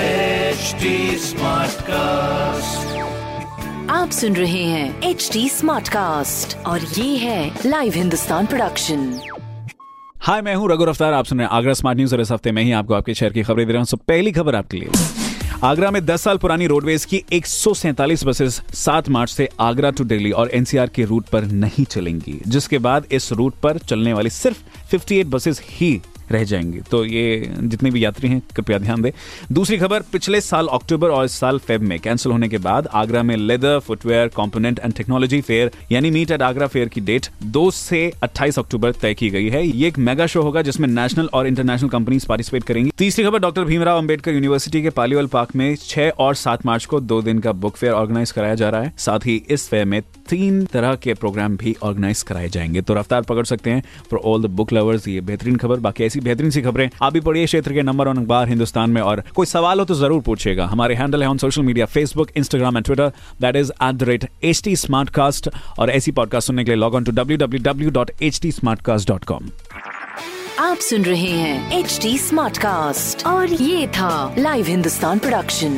HT SmartCast। आप सुन रहे हैं HT SmartCast और ये है लाइव हिंदुस्तान प्रोडक्शन। हाय, मैं हूँ रघु रफ्तार। आप सुन रहे हैं आगरा स्मार्ट न्यूज और इस हफ्ते में ही आपको आपके शहर की खबरें दे रहा हूँ। पहली खबर आपके लिए, आगरा में 10 साल पुरानी रोडवेज की 147 बसेस 7 मार्च से आगरा टू दिल्ली और एनसीआर के रूट पर नहीं चलेंगी, जिसके बाद इस रूट पर चलने वाली सिर्फ 58 बसेस ही रह जाएंगी। तो ये जितने भी यात्री हैं कृपया ध्यान दें। दूसरी खबर, पिछले साल अक्टूबर और इस साल फेब में कैंसिल होने के बाद आगरा में leather, footwear, component and technology fair यानी मीट एट आगरा फेयर की डेट 2 से 28 अक्टूबर तय की गई है। ये एक मेगा शो होगा जिसमें नेशनल और इंटरनेशनल कंपनीज पार्टिसिपेट करेंगी। तीसरी खबर, डॉक्टर भीमराव अंबेडकर यूनिवर्सिटी के पालीवाल पार्क में 6 और 7 मार्च को 2 दिन का बुक फेयर ऑर्गेनाइज कराया जा रहा है। साथ ही इस फेयर में 3 तरह के प्रोग्राम भी ऑर्गेनाइज कराए जाएंगे। तो रफ्तार पकड़ सकते हैं for all the book lovers. ये बेहतरीन खबर। बाकी ऐसी बेहतरीन सी खबरें आप भी पढ़िए क्षेत्र के नंबर 1 अखबार हिंदुस्तान में। और कोई सवाल हो तो जरूर पूछिएगा। हमारे हैंडल है on social media, Facebook, Instagram and Twitter, that is @HT SmartCast। और ऐसी पॉडकास्ट सुनने के लिए लॉग ऑन टू www.htsmartcast.com। आप सुन रहे हैं HT SmartCast और ये था लाइव हिंदुस्तान प्रोडक्शन।